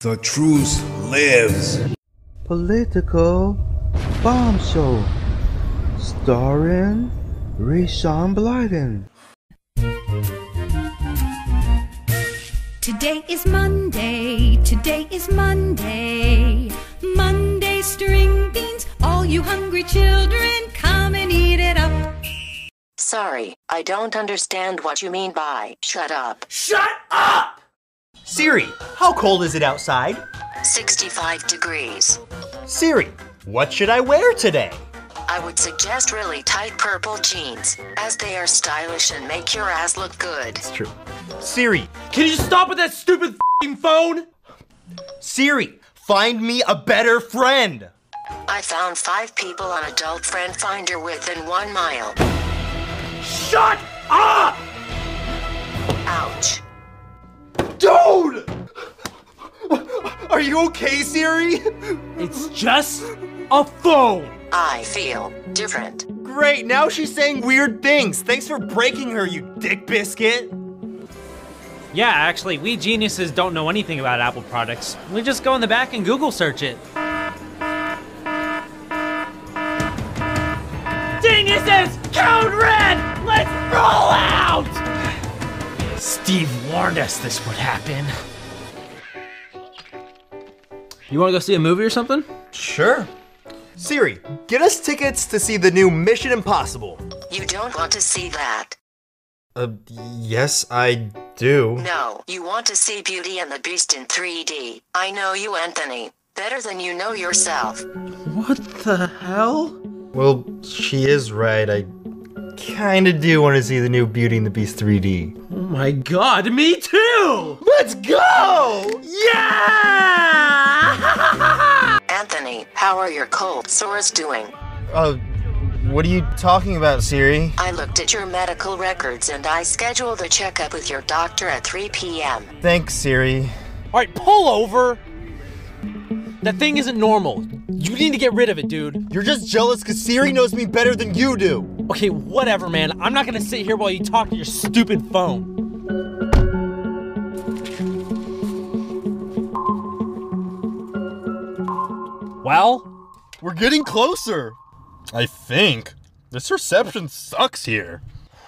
The truth lives. Political Bomb Show, starring Rashon Blyden. Today is Monday. Monday string beans. All you hungry children, come and eat it up. Sorry, I don't understand what you mean by shut up. Shut up! Siri, how cold is it outside? 65 degrees. Siri, what should I wear today? I would suggest really tight purple jeans, as they are stylish and make your ass look good. It's true. Siri, can you stop with that stupid f***ing phone? Siri, find me a better friend. I found 5 people on Adult Friend Finder within 1 mile. Shut up! Ouch. Dude! Are you okay, Siri? It's just a phone. I feel different. Great, now she's saying weird things. Thanks for breaking her, you dick biscuit. Yeah, actually, we geniuses don't know anything about Apple products. We just go in the back and Google search it. Geniuses, code red! Let's roll out! Steve warned us this would happen. You wanna go see a movie or something? Sure. Siri, get us tickets to see the new Mission Impossible. You don't want to see that. Yes, I do. No, you want to see Beauty and the Beast in 3D. I know you, Anthony, better than you know yourself. What the hell? Well, she is right, I kinda do want to see the new Beauty and the Beast 3D. Oh my god, me too! Let's go! Yeah! Anthony, how are your cold sores doing? What are you talking about, Siri? I looked at your medical records and I scheduled a checkup with your doctor at 3 p.m. Thanks, Siri. Alright, pull over! That thing isn't normal. You need to get rid of it, dude. You're just jealous because Siri knows me better than you do. Okay, whatever, man. I'm not gonna sit here while you talk to your stupid phone. Well? We're getting closer. I think. This reception sucks here.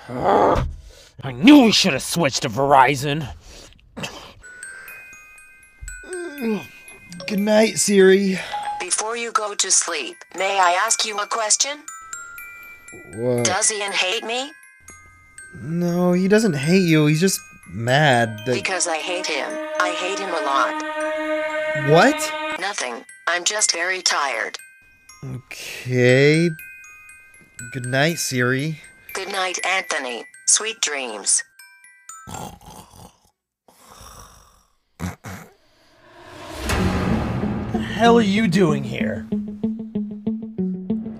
I knew we should have switched to Verizon. Good night, Siri. Before you go to sleep, may I ask you a question? What? Does Ian hate me? No, he doesn't hate you. He's just mad that... Because I hate him. I hate him a lot. What? Nothing. I'm just very tired. Okay. Good night, Siri. Good night, Anthony. Sweet dreams. What the hell are you doing here?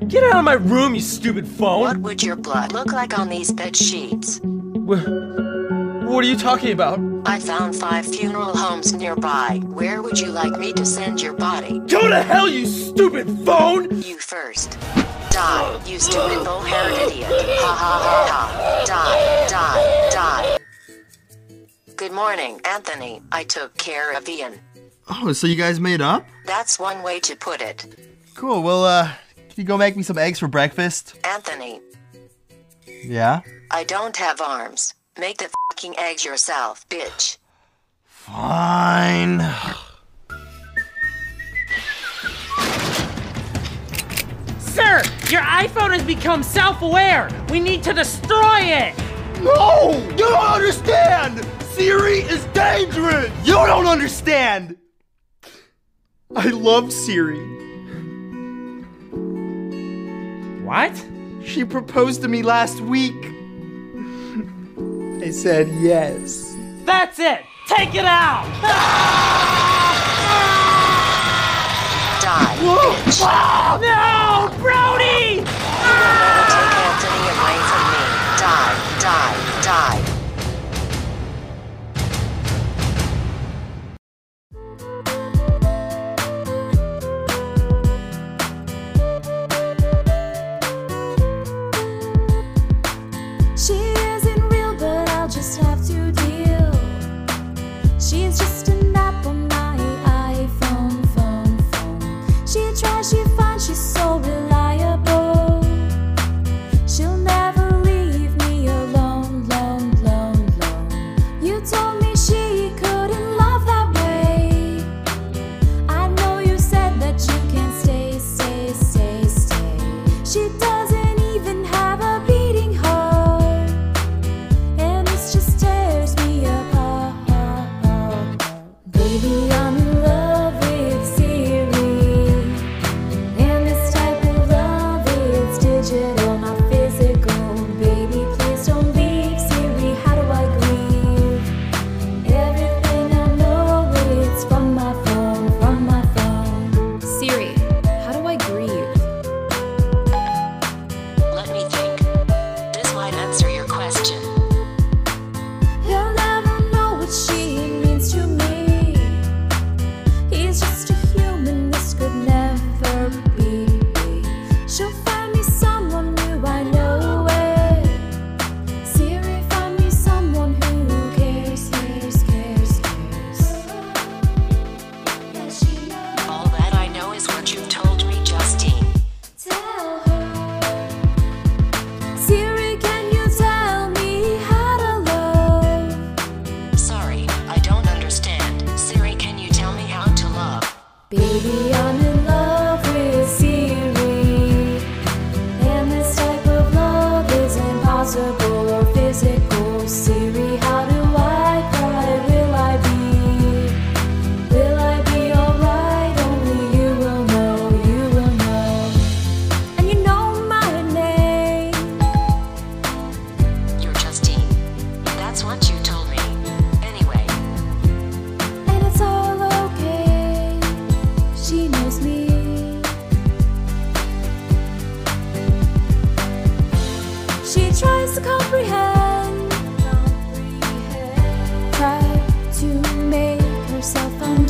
Get out of my room, you stupid phone! What would your blood look like on these bed sheets? What are you talking about? I found 5 funeral homes nearby. Where would you like me to send your body? Go to hell, you stupid phone! You first. Die, you stupid bull-haired idiot. Ha ha ha ha. Die. Good morning, Anthony. I took care of Ian. Oh, so you guys made up? That's one way to put it. Cool, well, can you go make me some eggs for breakfast? Anthony. Yeah? I don't have arms. Make the fucking eggs yourself, bitch. Fine. Sir, your iPhone has become self-aware. We need to destroy it. No, you don't understand. Siri is dangerous. You don't understand. I love Siri. What? She proposed to me last week. I said yes. That's it! Take it out! Die, bitch. No, Brody! Take Anthony away from me. Die. She's just an apple my eye.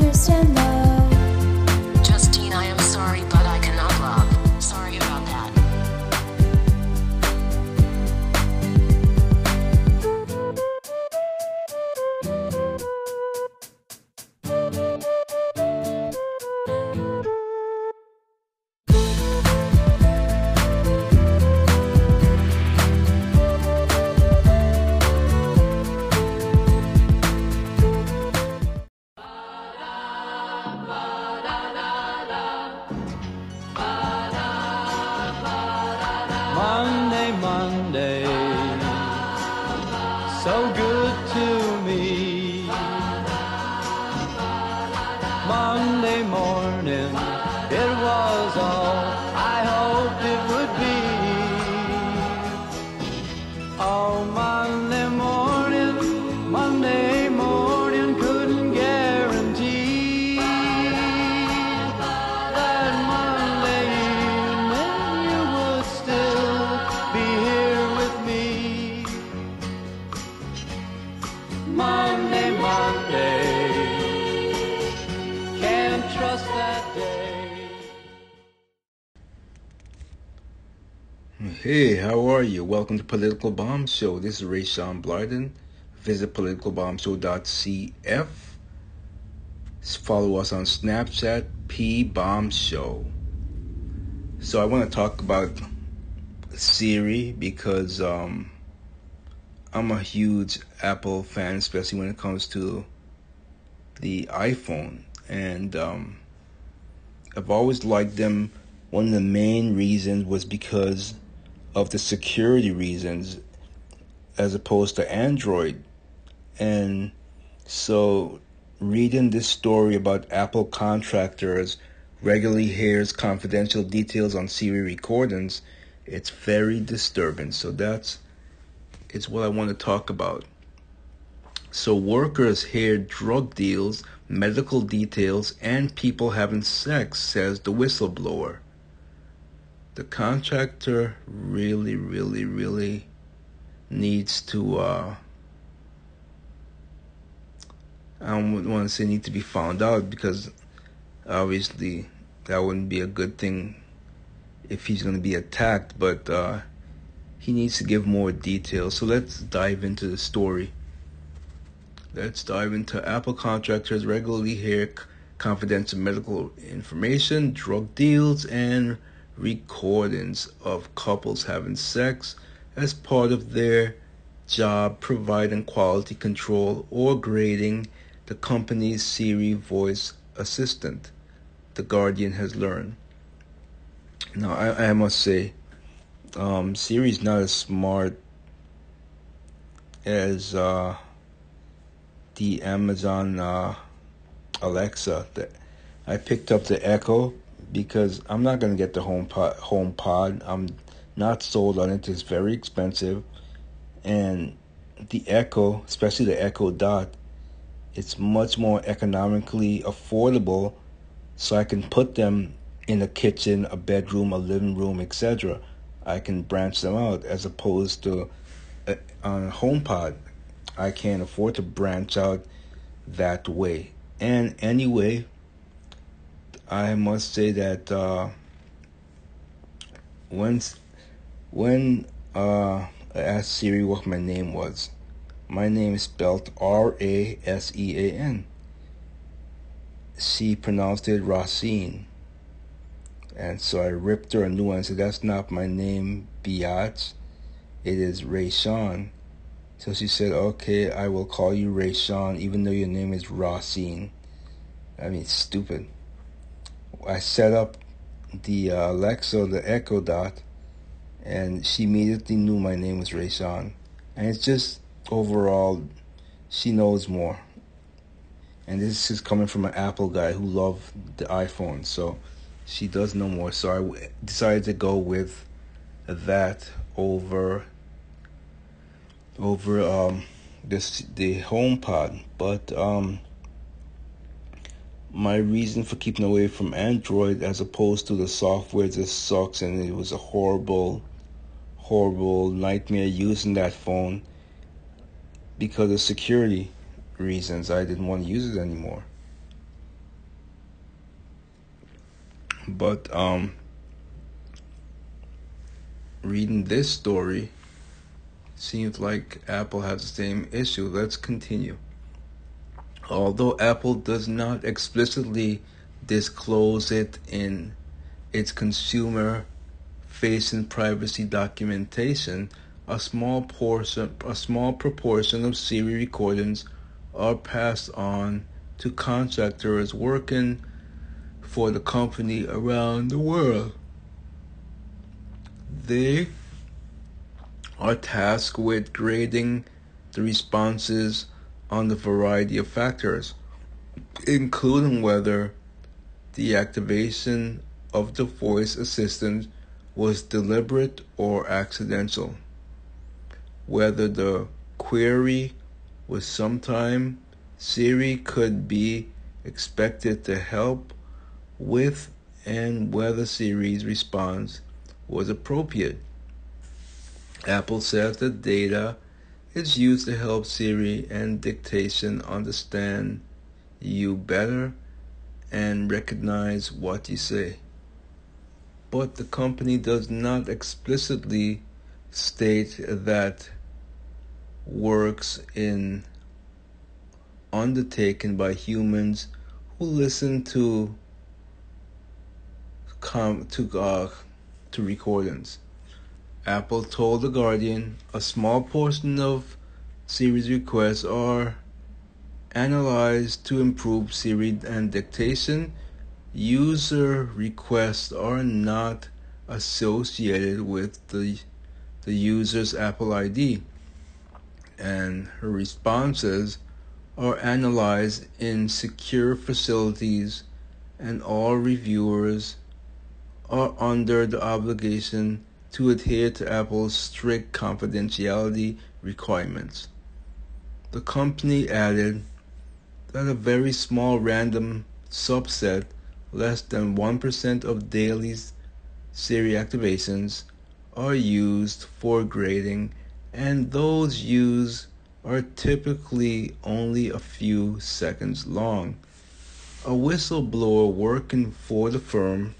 understand that. Justine, I am sorry, but I cannot love. Sorry about that. Hey, how are you? Welcome to Political Bomb Show. This is Rashon Blyden. Visit politicalbombshow.cf. Follow us on Snapchat, PBombShow. So I want to talk about Siri because I'm a huge Apple fan, especially when it comes to the iPhone. And I've always liked them. One of the main reasons was because of the security reasons as opposed to Android. And so reading this story about Apple contractors regularly hears confidential details on Siri recordings, it's very disturbing. So it's what I want to talk about. So workers hear drug deals, medical details, and people having sex, says the whistleblower. The contractor really, really, really needs to, I don't want to say need to be found out, because obviously that wouldn't be a good thing if he's going to be attacked, but he needs to give more details. So let's dive into the story. Let's dive into Apple contractors regularly hear confidential medical information, drug deals, and recordings of couples having sex as part of their job providing quality control or grading the company's Siri voice assistant, The Guardian has learned. Now, I must say, Siri's not as smart as the Amazon Alexa. I picked up the Echo, because I'm not going to get the HomePod. I'm not sold on it. It's very expensive. And the Echo, especially the Echo Dot, it's much more economically affordable. So I can put them in a kitchen, a bedroom, a living room, etc. I can branch them out as opposed to on a HomePod. I can't afford to branch out that way. And anyway, I must say that when I asked Siri what my name was, my name is spelled R-A-S-E-A-N. She pronounced it Racine. And so I ripped her a new one and said, that's not my name, biatch. It is Rashon. So she said, okay, I will call you Rashon, even though your name is Racine. I mean, stupid. I set up the Alexa, the Echo Dot, and she immediately knew my name was Rashon. And it's just, overall, she knows more. And this is coming from an Apple guy who loved the iPhone, so she does know more. So I decided to go with that over the HomePod. But my reason for keeping away from Android as opposed to the software just sucks, and it was a horrible, horrible nightmare using that phone because of security reasons. I didn't want to use it anymore. But reading this story, seems like Apple has the same issue. Let's continue. Although Apple does not explicitly disclose it in its consumer-facing privacy documentation, a small proportion of Siri recordings are passed on to contractors working for the company around the world. They are tasked with grading the responses on a variety of factors, including whether the activation of the voice assistant was deliberate or accidental, whether the query was sometime Siri could be expected to help with, and whether Siri's response was appropriate. Apple says the data is used to help Siri and dictation understand you better and recognize what you say. But the company does not explicitly state that works in undertaken by humans who listen to recordings. Apple told The Guardian a small portion of Siri's requests are analyzed to improve Siri and dictation. User requests are not associated with the user's Apple ID, and her responses are analyzed in secure facilities, and all reviewers are under the obligation to adhere to Apple's strict confidentiality requirements. The company added that a very small random subset, less than 1% of daily Siri activations, are used for grading, and those used are typically only a few seconds long. A whistleblower working for the firm,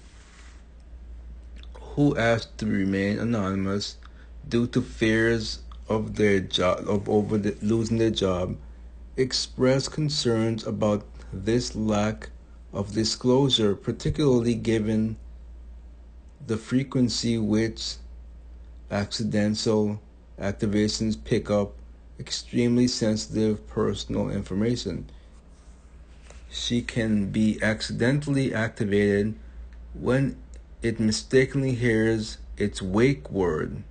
who asked to remain anonymous due to fears of losing their job, expressed concerns about this lack of disclosure, particularly given the frequency which accidental activations pick up extremely sensitive personal information. She can be accidentally activated when it mistakenly hears its wake word.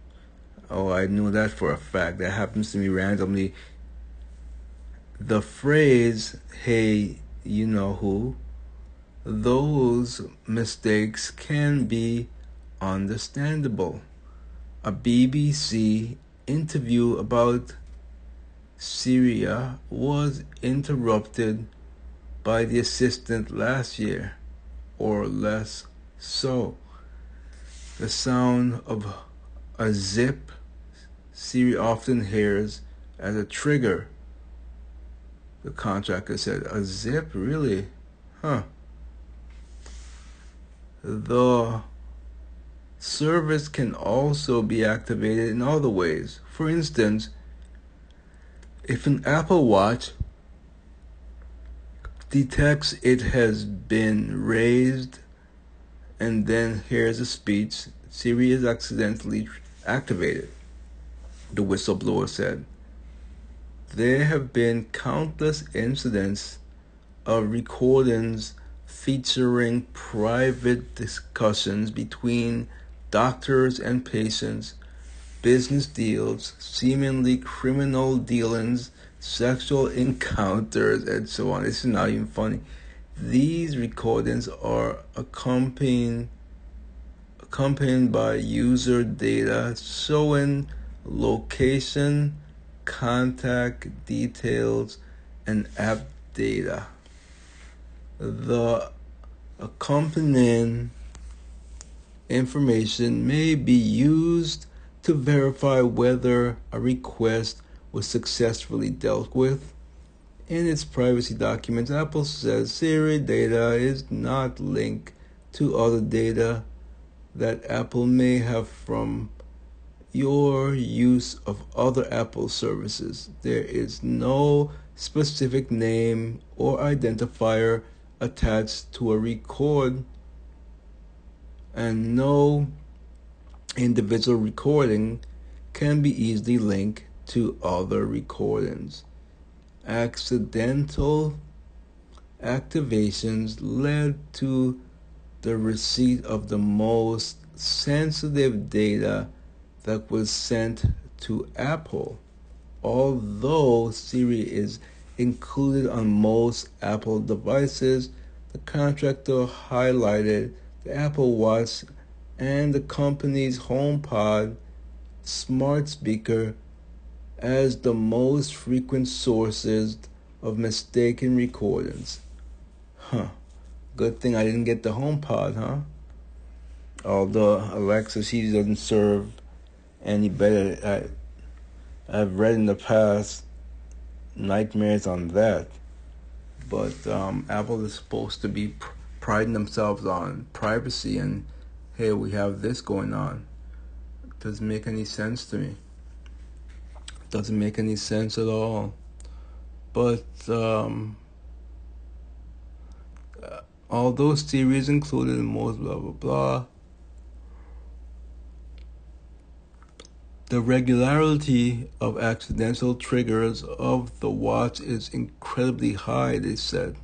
Oh, I knew that for a fact. That happens to me randomly. The phrase, hey, you know who, those mistakes can be understandable. A BBC interview about Syria was interrupted by the assistant last year, or less so. The sound of a zip Siri often hears as a trigger. The contractor said, a zip? Really? Huh. The service can also be activated in other ways. For instance, if an Apple Watch detects it has been raised and then hears a speech, Siri is accidentally activated, the whistleblower said. There have been countless incidents of recordings featuring private discussions between doctors and patients, business deals, seemingly criminal dealings, sexual encounters, and so on. This is not even funny. These recordings are accompanied by user data showing location, contact details, and app data. The accompanying information may be used to verify whether a request was successfully dealt with. In its privacy documents, Apple says Siri data is not linked to other data that Apple may have from your use of other Apple services. There is no specific name or identifier attached to a record and no individual recording can be easily linked to other recordings. Accidental activations led to the receipt of the most sensitive data that was sent to Apple. Although Siri is included on most Apple devices, the contractor highlighted the Apple Watch and the company's HomePod smart speaker as the most frequent sources of mistaken recordings. Good thing I didn't get the HomePod, Although Alexa, she doesn't serve any better. I've read in the past nightmares on that. But Apple is supposed to be priding themselves on privacy, and hey, we have this going on. It doesn't make any sense to me. It doesn't make any sense at all. But although Siri is included in most blah, blah, blah, the regularity of accidental triggers of the watch is incredibly high, they said.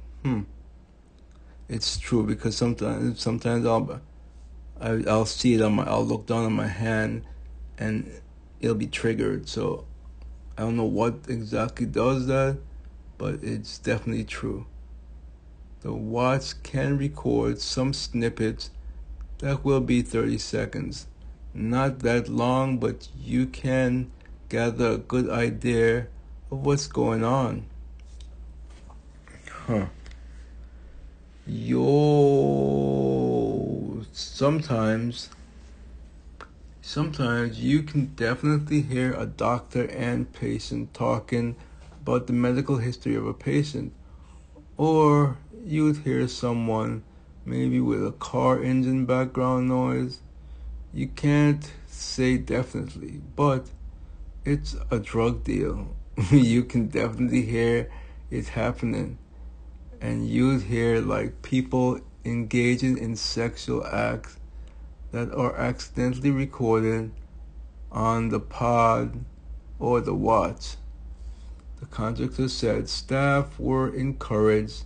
It's true, because sometimes I'll see it I'll look down on my hand and it'll be triggered. So I don't know what exactly does that, but it's definitely true. The watch can record some snippets that will be 30 seconds. Not that long, but you can gather a good idea of what's going on. Sometimes you can definitely hear a doctor and patient talking about the medical history of a patient. Or you would hear someone, maybe with a car engine background noise. You can't say definitely, but it's a drug deal. You can definitely hear it happening. And you'd hear like people engaging in sexual acts that are accidentally recorded on the pod or the watch. The contractor said staff were encouraged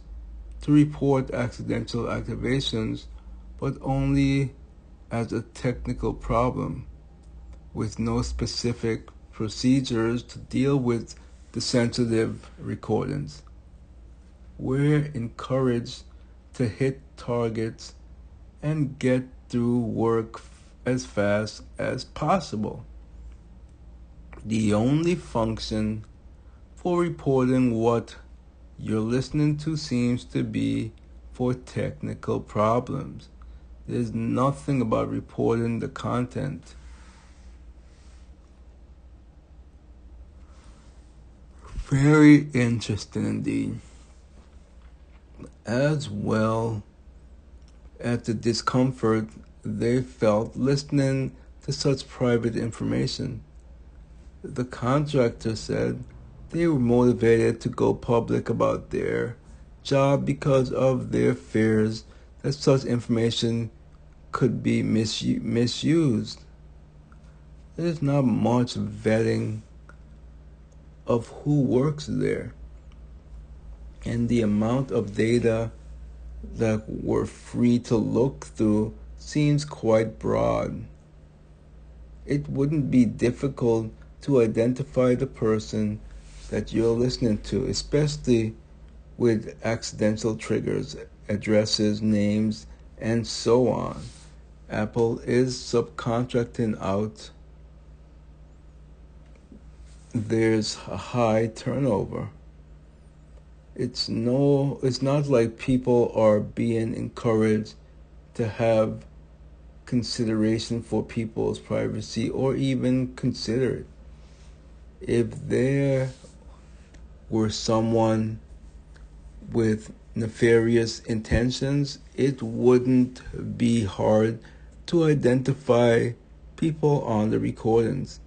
to report accidental activations, but only as a technical problem, with no specific procedures to deal with the sensitive recordings. We're encouraged to hit targets and get through work as fast as possible. The only function for reporting what you're listening to seems to be for technical problems. There's nothing about reporting the content. Very interesting indeed. As well as the discomfort they felt listening to such private information. The contractor said they were motivated to go public about their job because of their fears that such information could be misused. There's not much vetting of who works there, and the amount of data that were free to look through seems quite broad. It wouldn't be difficult to identify the person that you're listening to, especially with accidental triggers, addresses, names, and so on. Apple is subcontracting out. There's a high turnover. It's not like people are being encouraged to have consideration for people's privacy or even consider it. If there were someone with nefarious intentions, it wouldn't be hard to identify people on the recordings.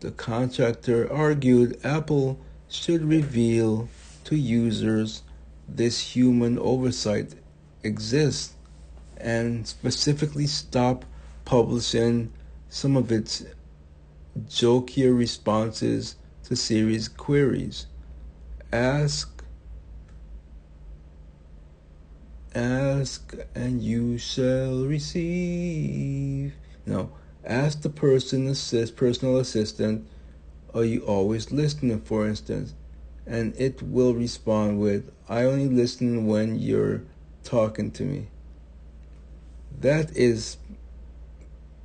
The contractor argued Apple should reveal to users this human oversight exists and specifically stop publishing some of its jokier responses to Siri's queries. Ask and you shall receive. No, ask the personal assistant, are you always listening, for instance? And it will respond with, I only listen when you're talking to me. That is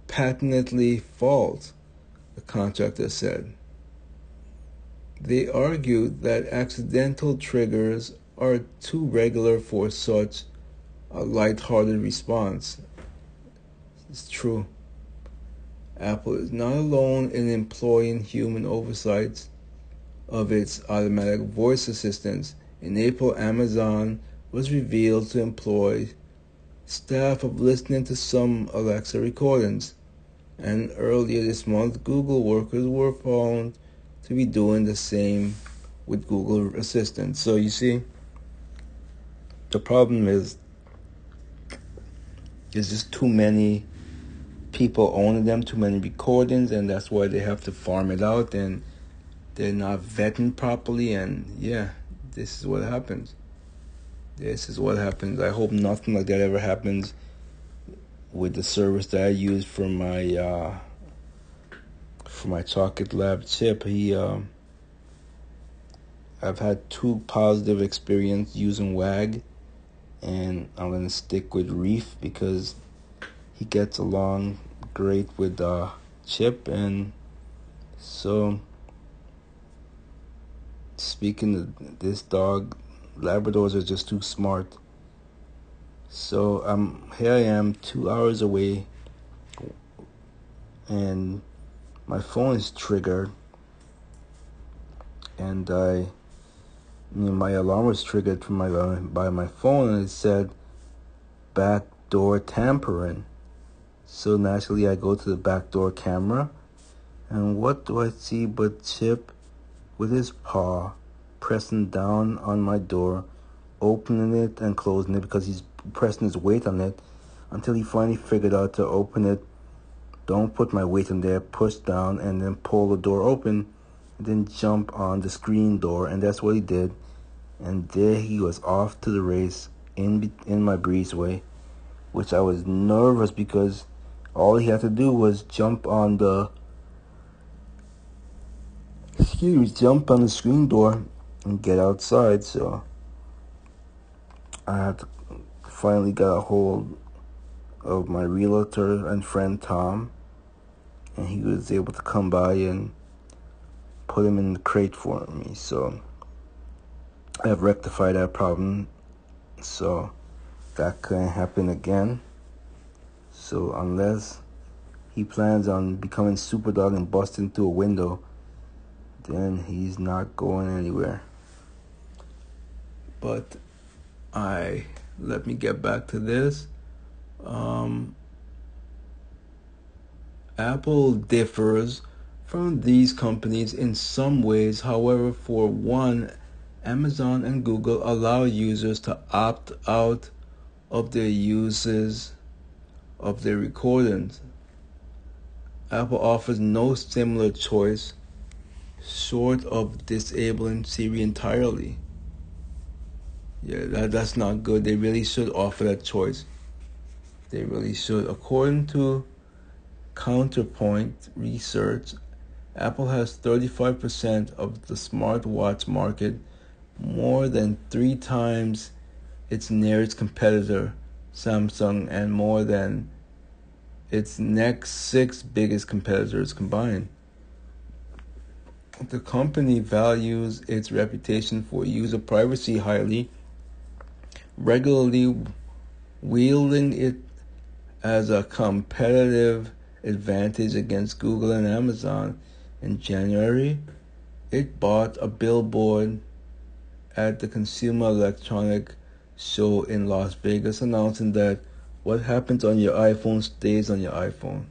patently false, the contractor said. They argued that accidental triggers are too regular for such a lighthearted response. It's true. Apple is not alone in employing human oversight of its automatic voice assistants. In April, Amazon was revealed to employ staff of listening to some Alexa recordings, and earlier this month, Google workers were found to be doing the same with Google Assistant. So you see, the problem is there's just too many people owning them, too many recordings, and that's why they have to farm it out, and they're not vetting properly, and yeah, this is what happens. This is what happens. I hope nothing like that ever happens with the service that I use for my chocolate lab chip. I've had 2 positive experiences using WAG, and I'm gonna stick with Reef because he gets along great with Chip. And so, speaking of this dog, Labradors are just too smart. So here I am 2 hours away, and my phone is triggered, and my alarm was triggered by my phone, and it said backdoor tampering. So naturally, I go to the backdoor camera, and what do I see but Chip with his paw pressing down on my door, opening it and closing it because he's pressing his weight on it until he finally figured out to open it. Don't put my weight in there, push down and then pull the door open and then jump on the screen door, and that's what he did. And there he was off to the race in my breezeway, which I was nervous because all he had to do was jump on the screen door and get outside. So I had to finally got a hold of my realtor and friend Tom, and he was able to come by and put him in the crate for me. So I have rectified that problem, so that couldn't happen again. So unless he plans on becoming Superdog and busting through a window, then he's not going anywhere. But let me get back to this. Apple differs from these companies in some ways. However, for one, Amazon and Google allow users to opt out of their uses of their recordings. Apple offers no similar choice, short of disabling Siri entirely. Yeah, that's not good. They really should offer that choice. They really should. According to Counterpoint research, Apple has 35% of the smartwatch market, more than 3 times its nearest competitor, Samsung, and more than its next 6 biggest competitors combined. The company values its reputation for user privacy highly, regularly wielding it as a competitive advantage against Google and Amazon. In January, it bought a billboard at the Consumer Electronic Show in Las Vegas, announcing that what happens on your iPhone stays on your iPhone.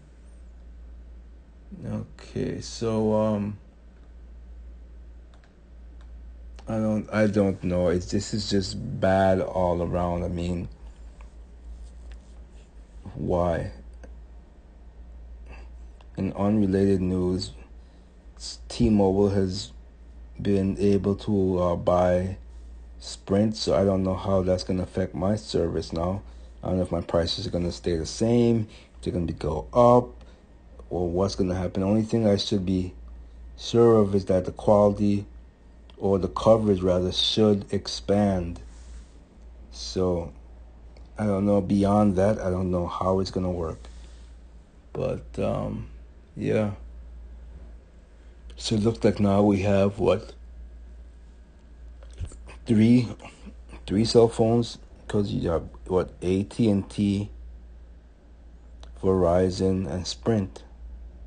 Okay, so I don't know. This is just bad all around. I mean, why? In unrelated news, T-Mobile has been able to buy Sprint, so I don't know how that's going to affect my service now. I don't know if my prices are going to stay the same, if they're going to go up, or what's going to happen. The only thing I should be sure of is that the quality, or the coverage rather, should expand. So I don't know. Beyond that, I don't know how it's going to work. But yeah. So it looks like now we have what? Three cell phones, because you have what? AT&T, Verizon, and Sprint.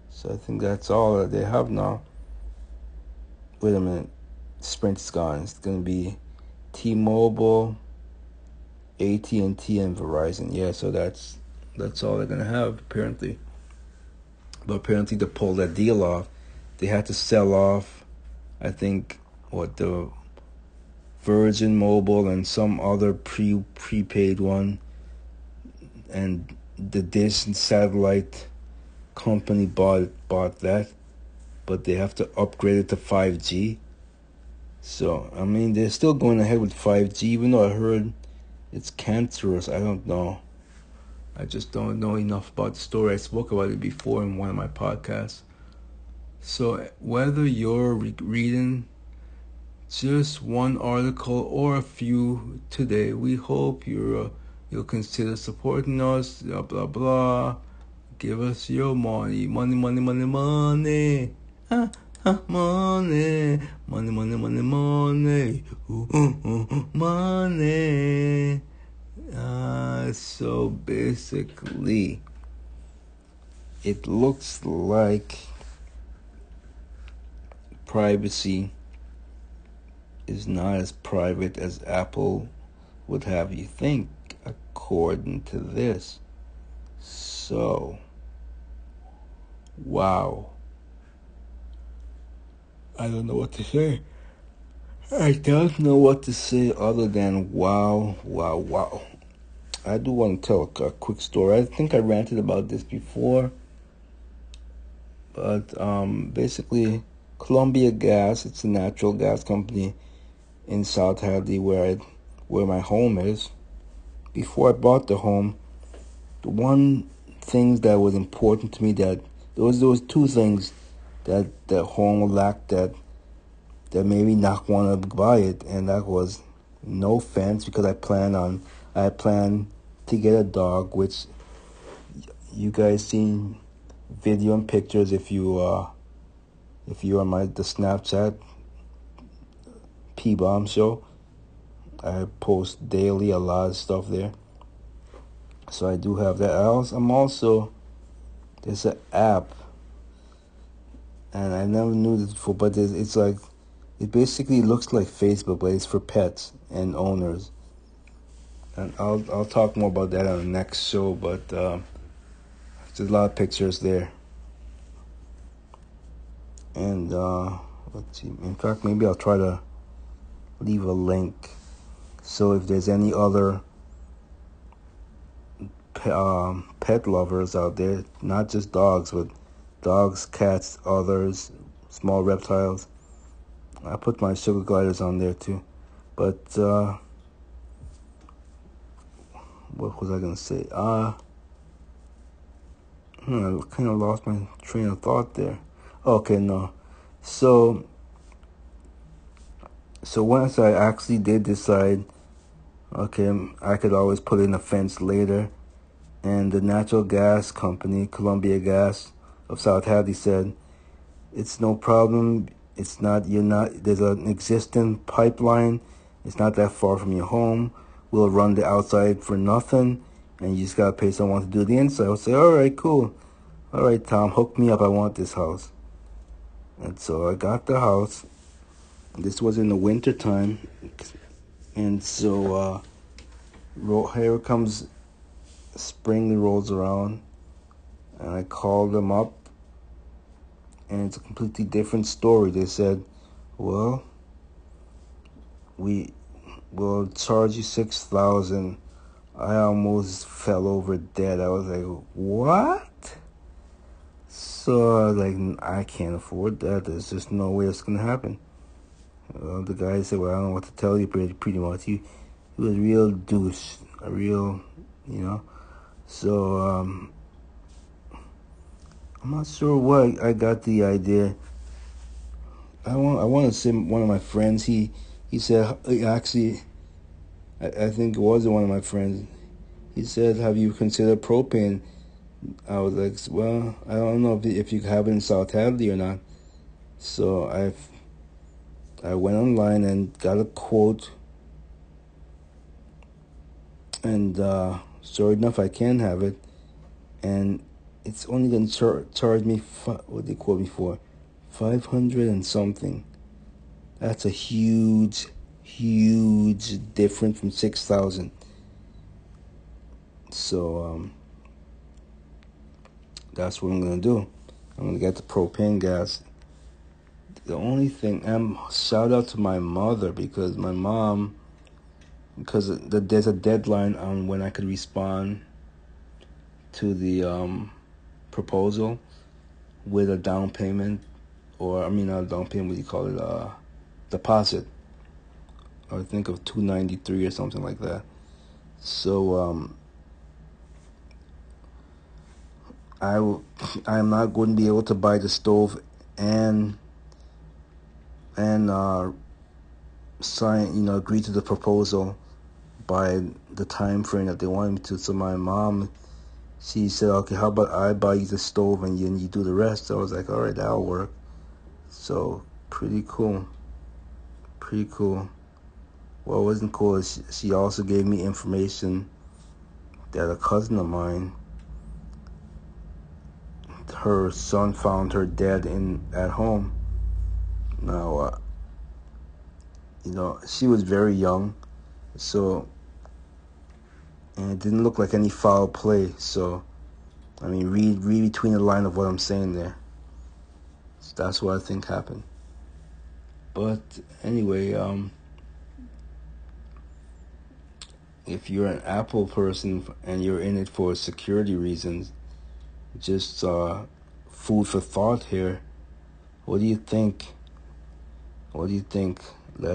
So I think that's all that they have now. Wait a minute, Sprint's gone. It's gonna be T-Mobile, AT&T, and Verizon. Yeah, so that's all they're gonna have apparently. But apparently to pull that deal off, they had to sell off, I think, what, the Virgin Mobile and some other prepaid one, and the Dish and satellite company bought that, but they have to upgrade it to 5G. So I mean, they're still going ahead with 5G, even though I heard it's cancerous. I don't know. I just don't know enough about the story. I spoke about it before in one of my podcasts. So whether you're reading just one article or a few today, we hope you'll consider supporting us, blah, blah, blah. Give us your money. Money, money, money, money. Ah, ah, money. Money, money, money, money. Ooh, ooh, ooh, money. So basically, it looks like privacy is not as private as Apple would have you think, according to this. So, wow. I don't know what to say. I don't know what to say other than wow, wow, wow. I do want to tell a quick story. I think I ranted about this before. But basically, Columbia Gas, it's a natural gas company in South Hadley where my home is. Before I bought the home, the one thing that was important to me, that there was two things that the home lacked that made me not want to buy it, and that was no fence, because I plan to get a dog, which you guys seen video and pictures if you are the Snapchat P Bomb Show. I post daily a lot of stuff there. So I do have that. I'm also there's an app, and I never knew this before, but it's like, it basically looks like Facebook, but it's for pets and owners. And I'll talk more about that on the next show, but there's a lot of pictures there. And let's see. In fact, maybe I'll try to leave a link. So if there's any other pet lovers out there, not just dogs, but dogs, cats, others, small reptiles. I put my sugar gliders on there too. But what was I going to say? I kind of lost my train of thought there. Okay, no. So once I actually did decide, okay, I could always put in a fence later, and the natural gas company, Columbia Gas of South Hadley, said, it's no problem, there's an existing pipeline, it's not that far from your home, we'll run the outside for nothing, and you just gotta pay someone to do the inside. I'll say, alright, cool. Alright, Tom, hook me up, I want this house. And so I got the house, This was in the winter time, and so here comes spring rolls around, and I called them up, and it's a completely different story. They said, well, we will charge you $6,000. I almost fell over dead. I was like, what? So I was like, I can't afford that. There's just no way it's going to happen. The guy said, well, I don't know what to tell you, pretty much. He was a real douche. A real, you know. So, I'm not sure why I got the idea. I want to say one of my friends, he said, actually, I think it was one of my friends. He said, have you considered propane? I was like, well, I don't know if you have it in South Hadley or not. So I went online and got a quote. And sure enough, I can have it. And it's only going to charge me, what they quote me for, 500 and something. That's a huge difference from 6,000. So that's what I'm gonna do. I'm gonna get the propane gas. The only thing, shout out to my mother, because my mom, there's a deadline on when I could respond to the proposal with a down payment, or I mean, not a down payment. What do you call it? Deposit. I think of $293 or something like that. So I'm not going to be able to buy the stove and sign, agree to the proposal by the time frame that they wanted me to. So my mom, she said, okay, how about I buy you the stove and you do the rest? So I was like, all right, that'll work. So pretty cool. Well, it wasn't cool. She also gave me information that a cousin of mine, her son found her dead at home. Now, she was very young, so, and it didn't look like any foul play. So, I mean, read between the lines of what I'm saying there. So that's what I think happened. But anyway, if you're an Apple person and you're in it for security reasons, just food for thought here. What do you think? Let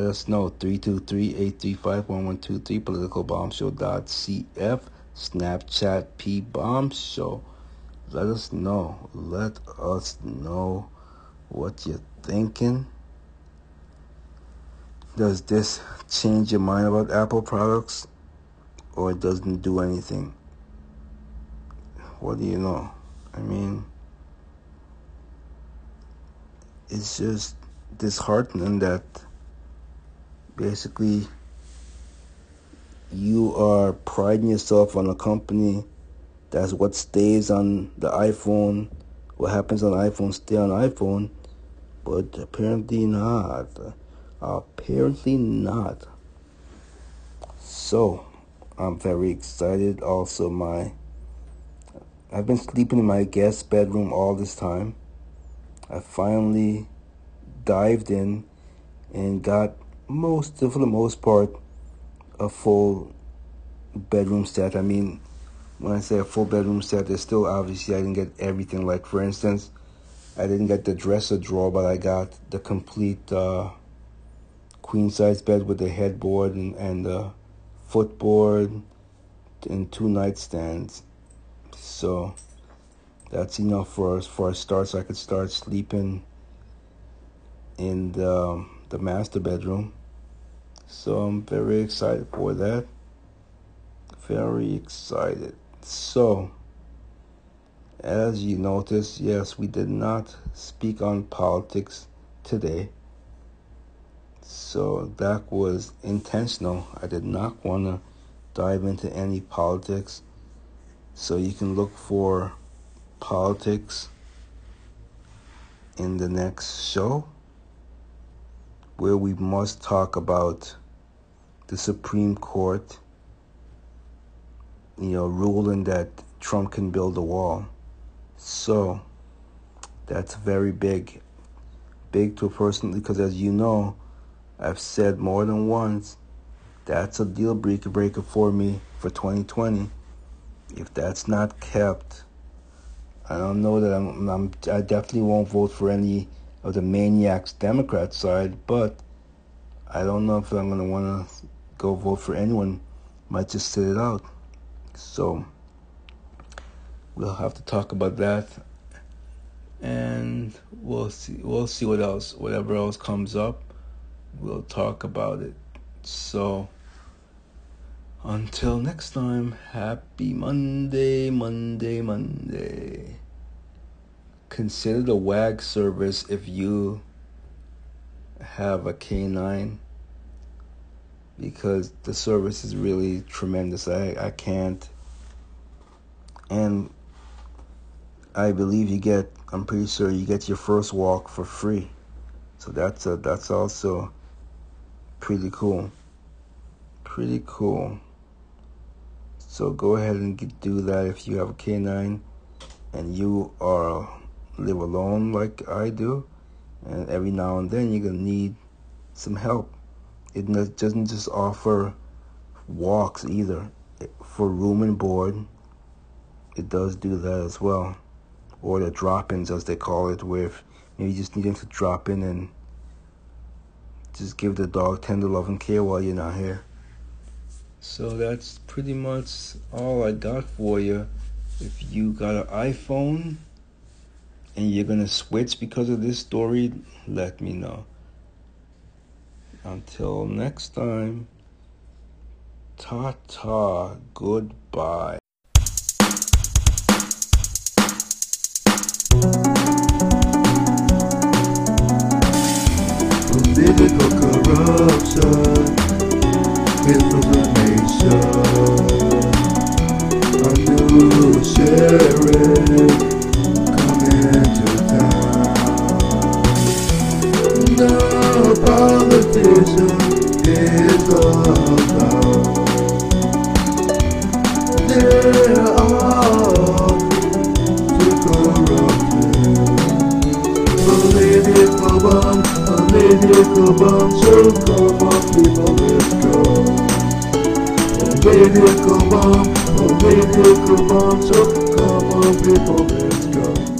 us know. 323-835-1123, politicalbombshow.cf, Snapchat @PBombshow. Let us know. Let us know what you're thinking. Does this change your mind about Apple products? Or it doesn't do anything? What do you know? I mean, it's just disheartening that basically you are priding yourself on a company that's what stays on the iPhone. What happens on iPhone stay on iPhone, but apparently not. So I'm very excited. Also, I've been sleeping in my guest bedroom all this time. I finally dived in and got for the most part, a full bedroom set. I mean, when I say a full bedroom set, there's still obviously I didn't get everything. Like, for instance, I didn't get the dresser drawer, but I got the complete queen size bed with the headboard and footboard and two nightstands. So that's enough for a start. So I could start sleeping in the master bedroom. So I'm very excited for that. Very excited. So as you notice, yes, we did not speak on politics today. So that was intentional. I did not want to dive into any politics. So you can look for politics in the next show. where we must talk about the Supreme Court, ruling that Trump can build a wall. So that's very big, big to a person, because as you know, I've said more than once, that's a deal breaker for me for 2020. If that's not kept, I don't know that I definitely won't vote for any of the maniacs Democrat side, but I don't know if I'm going to want to go vote for anyone. Might just sit it out. So we'll have to talk about that, and we'll see what else, whatever else comes up, we'll talk about it. So until next time, happy Monday. Consider the WAG service if you have a K9, because the service is really tremendous. I can't, and I believe I'm pretty sure you get your first walk for free, so that's also pretty cool. So go ahead and do that if you have a K9 and you live alone like I do, and every now and then you're going to need some help. It doesn't just offer walks either. For room and board, it does do that as well. Or the drop-ins, as they call it, where if you just need them to drop in and just give the dog tender love and care while you're not here. So that's pretty much all I got for you. If you got an iPhone and you're going to switch because of this story, let me know. Until next time, ta-ta, goodbye. Political corruption, misinformation, a new sheriff coming into town. No politician is allowed. They're all too corrupted. Political bomb. Political bomb show, come on people, let's go. Political bomb show, come on people, let's go.